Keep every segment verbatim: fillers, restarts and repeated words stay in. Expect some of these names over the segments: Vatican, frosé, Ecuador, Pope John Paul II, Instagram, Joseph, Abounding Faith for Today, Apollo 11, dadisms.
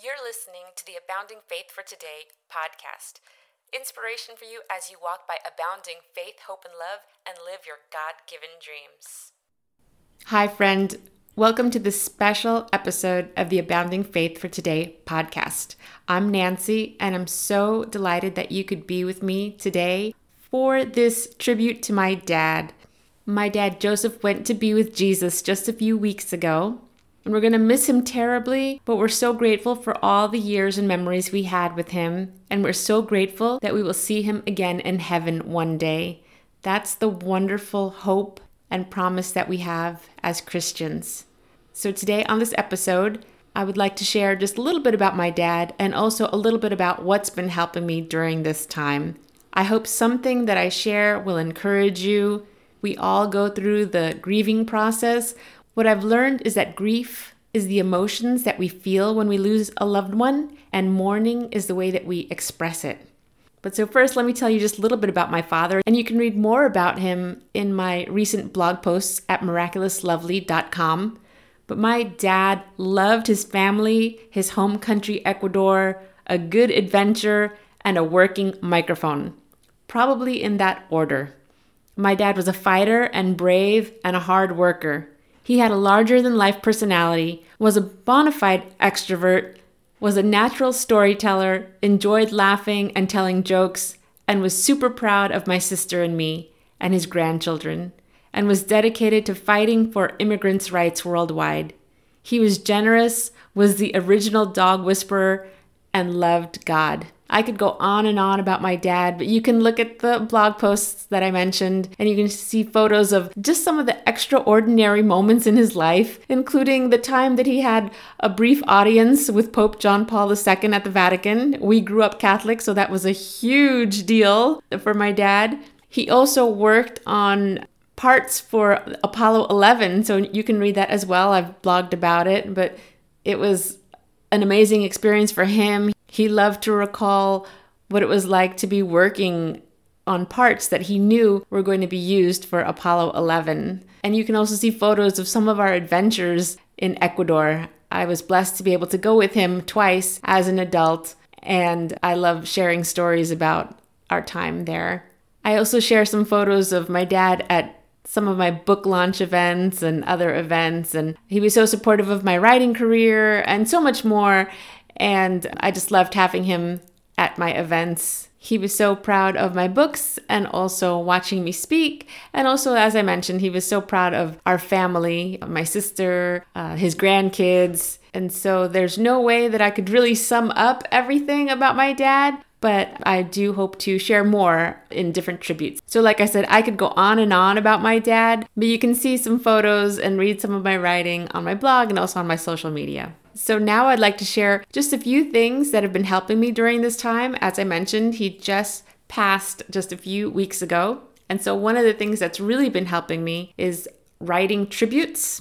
You're listening to the Abounding Faith for Today podcast. Inspiration for you as you walk by abounding faith, hope, and love, and live your God-given dreams. Hi, friend. Welcome to this special episode of the Abounding Faith for Today podcast. I'm Nancy, and I'm so delighted that you could be with me today for this tribute to my dad. My dad, Joseph, went to be with Jesus just a few weeks ago. And we're going to miss him terribly, but we're so grateful for all the years and memories we had with him. And we're so grateful that we will see him again in heaven one day. That's the wonderful hope and promise that we have as Christians. So today on this episode, I would like to share just a little bit about my dad and also a little bit about what's been helping me during this time. I hope something that I share will encourage you. We all go through the grieving process. What I've learned is that grief is the emotions that we feel when we lose a loved one, and mourning is the way that we express it. But so first, let me tell you just a little bit about my father, and you can read more about him in my recent blog posts at miraculous lovely dot com. But my dad loved his family, his home country, Ecuador, a good adventure, and a working microphone, probably in that order. My dad was a fighter and brave and a hard worker. He had a larger-than-life personality, was a bona fide extrovert, was a natural storyteller, enjoyed laughing and telling jokes, and was super proud of my sister and me and his grandchildren, and was dedicated to fighting for immigrants' rights worldwide. He was generous, was the original dog whisperer, and loved God. I could go on and on about my dad, but you can look at the blog posts that I mentioned, and you can see photos of just some of the extraordinary moments in his life, including the time that he had a brief audience with Pope John Paul the Second at the Vatican. We grew up Catholic, so that was a huge deal for my dad. He also worked on parts for Apollo eleven, so you can read that as well. I've blogged about it, but it was an amazing experience for him. He loved to recall what it was like to be working on parts that he knew were going to be used for Apollo eleven. And you can also see photos of some of our adventures in Ecuador. I was blessed to be able to go with him twice as an adult, and I love sharing stories about our time there. I also share some photos of my dad at some of my book launch events and other events, and he was so supportive of my writing career and so much more. And I just loved having him at my events. He was so proud of my books and also watching me speak. And also, as I mentioned, he was so proud of our family, my sister, uh, his grandkids. And so there's no way that I could really sum up everything about my dad, but I do hope to share more in different tributes. So like I said, I could go on and on about my dad, but you can see some photos and read some of my writing on my blog and also on my social media. So now I'd like to share just a few things that have been helping me during this time. As I mentioned, he just passed just a few weeks ago. And so one of the things that's really been helping me is writing tributes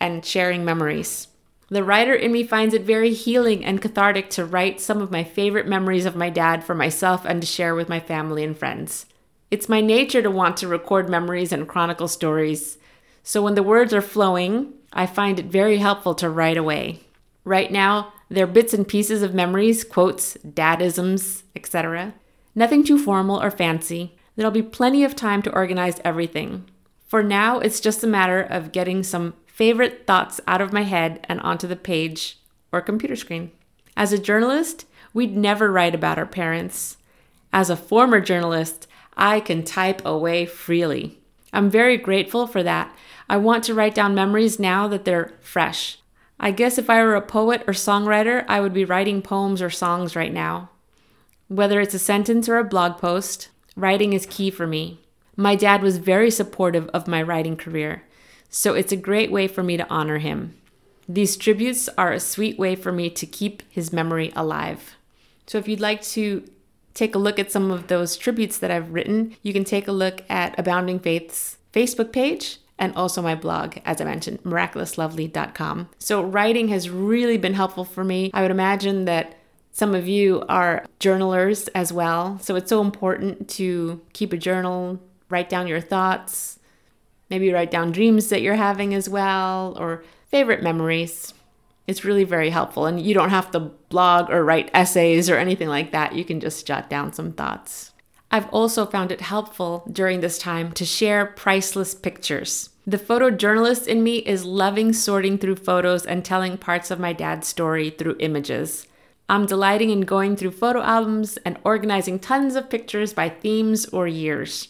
and sharing memories. The writer in me finds it very healing and cathartic to write some of my favorite memories of my dad for myself and to share with my family and friends. It's my nature to want to record memories and chronicle stories. So when the words are flowing, I find it very helpful to write away. Right now, they're bits and pieces of memories, quotes, dadisms, et cetera. Nothing too formal or fancy. There'll be plenty of time to organize everything. For now, it's just a matter of getting some favorite thoughts out of my head and onto the page or computer screen. As a journalist, we'd never write about our parents. As a former journalist, I can type away freely. I'm very grateful for that. I want to write down memories now that they're fresh. I guess if I were a poet or songwriter, I would be writing poems or songs right now. Whether it's a sentence or a blog post, writing is key for me. My dad was very supportive of my writing career, so it's a great way for me to honor him. These tributes are a sweet way for me to keep his memory alive. So if you'd like to take a look at some of those tributes that I've written, you can take a look at Abounding Faith's Facebook page, and also my blog, as I mentioned, miraculous lovely dot com. So writing has really been helpful for me. I would imagine that some of you are journalers as well. So it's so important to keep a journal, write down your thoughts, maybe write down dreams that you're having as well, or favorite memories. it's really very helpful. And you don't have to blog or write essays or anything like that. You can just jot down some thoughts. I've also found it helpful during this time to share priceless pictures. The photojournalist in me is loving sorting through photos and telling parts of my dad's story through images. I'm delighting in going through photo albums and organizing tons of pictures by themes or years.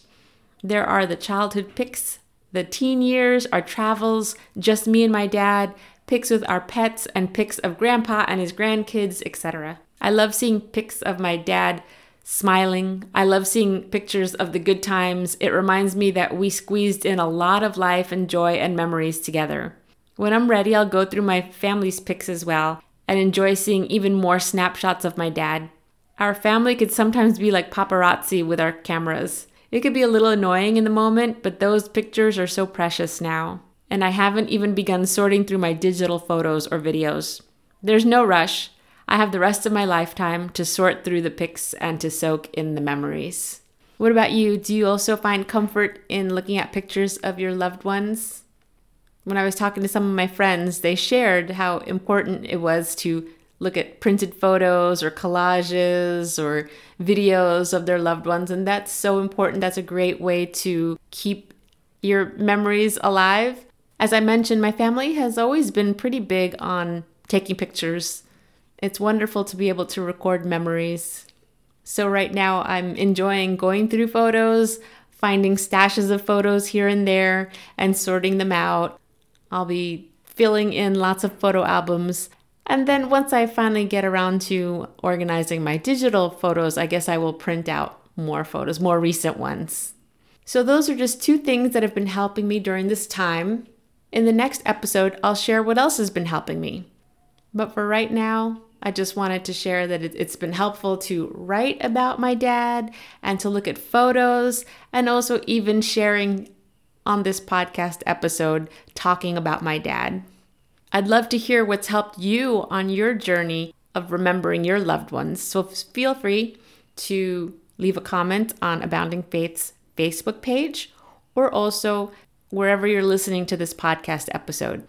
There are the childhood pics, the teen years, our travels, just me and my dad, pics with our pets, and pics of grandpa and his grandkids, et cetera. I love seeing pics of my dad smiling. I love seeing pictures of the good times. It reminds me that we squeezed in a lot of life and joy and memories together. When I'm ready, I'll go through my family's pics as well and enjoy seeing even more snapshots of my dad. Our family could sometimes be like paparazzi with our cameras. It could be a little annoying in the moment, but those pictures are so precious now. And I haven't even begun sorting through my digital photos or videos. There's no rush. I have the rest of my lifetime to sort through the pics and to soak in the memories. What about you? Do you also find comfort in looking at pictures of your loved ones? When I was talking to some of my friends, they shared how important it was to look at printed photos or collages or videos of their loved ones. And that's so important. That's a great way to keep your memories alive. As I mentioned, my family has always been pretty big on taking pictures. It's wonderful to be able to record memories. So right now I'm enjoying going through photos, finding stashes of photos here and there, and sorting them out. I'll be filling in lots of photo albums. And then once I finally get around to organizing my digital photos, I guess I will print out more photos, more recent ones. So those are just two things that have been helping me during this time. In the next episode, I'll share what else has been helping me. But for right now, I just wanted to share that it's been helpful to write about my dad and to look at photos, and also even sharing on this podcast episode, talking about my dad. I'd love to hear what's helped you on your journey of remembering your loved ones. So feel free to leave a comment on Abounding Faith's Facebook page, or also wherever you're listening to this podcast episode.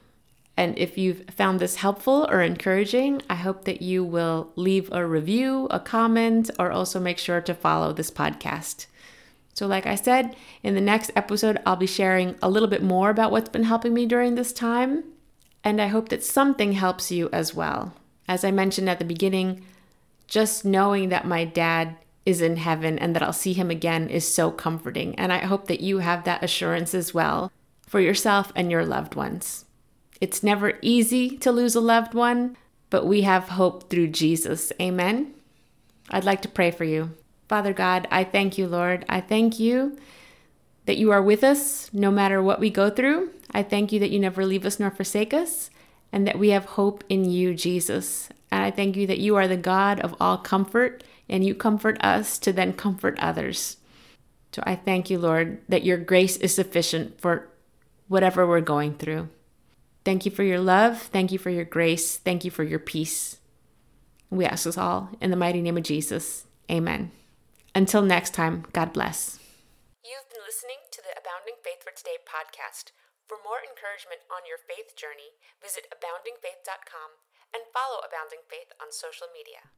And if you've found this helpful or encouraging, I hope that you will leave a review, a comment, or also make sure to follow this podcast. So like I said, in the next episode, I'll be sharing a little bit more about what's been helping me during this time. And I hope that something helps you as well. As I mentioned at the beginning, just knowing that my dad is in heaven and that I'll see him again is so comforting. And I hope that you have that assurance as well for yourself and your loved ones. It's never easy to lose a loved one, but we have hope through Jesus. Amen. I'd like to pray for you. Father God, I thank you, Lord. I thank you that you are with us no matter what we go through. I thank you that you never leave us nor forsake us, and that we have hope in you, Jesus. And I thank you that you are the God of all comfort, and you comfort us to then comfort others. So I thank you, Lord, that your grace is sufficient for whatever we're going through. Thank you for your love. Thank you for your grace. Thank you for your peace. We ask this all in the mighty name of Jesus. Amen. Until next time, God bless. You've been listening to the Abounding Faith for Today podcast. For more encouragement on your faith journey, visit abounding faith dot com and follow Abounding Faith on social media.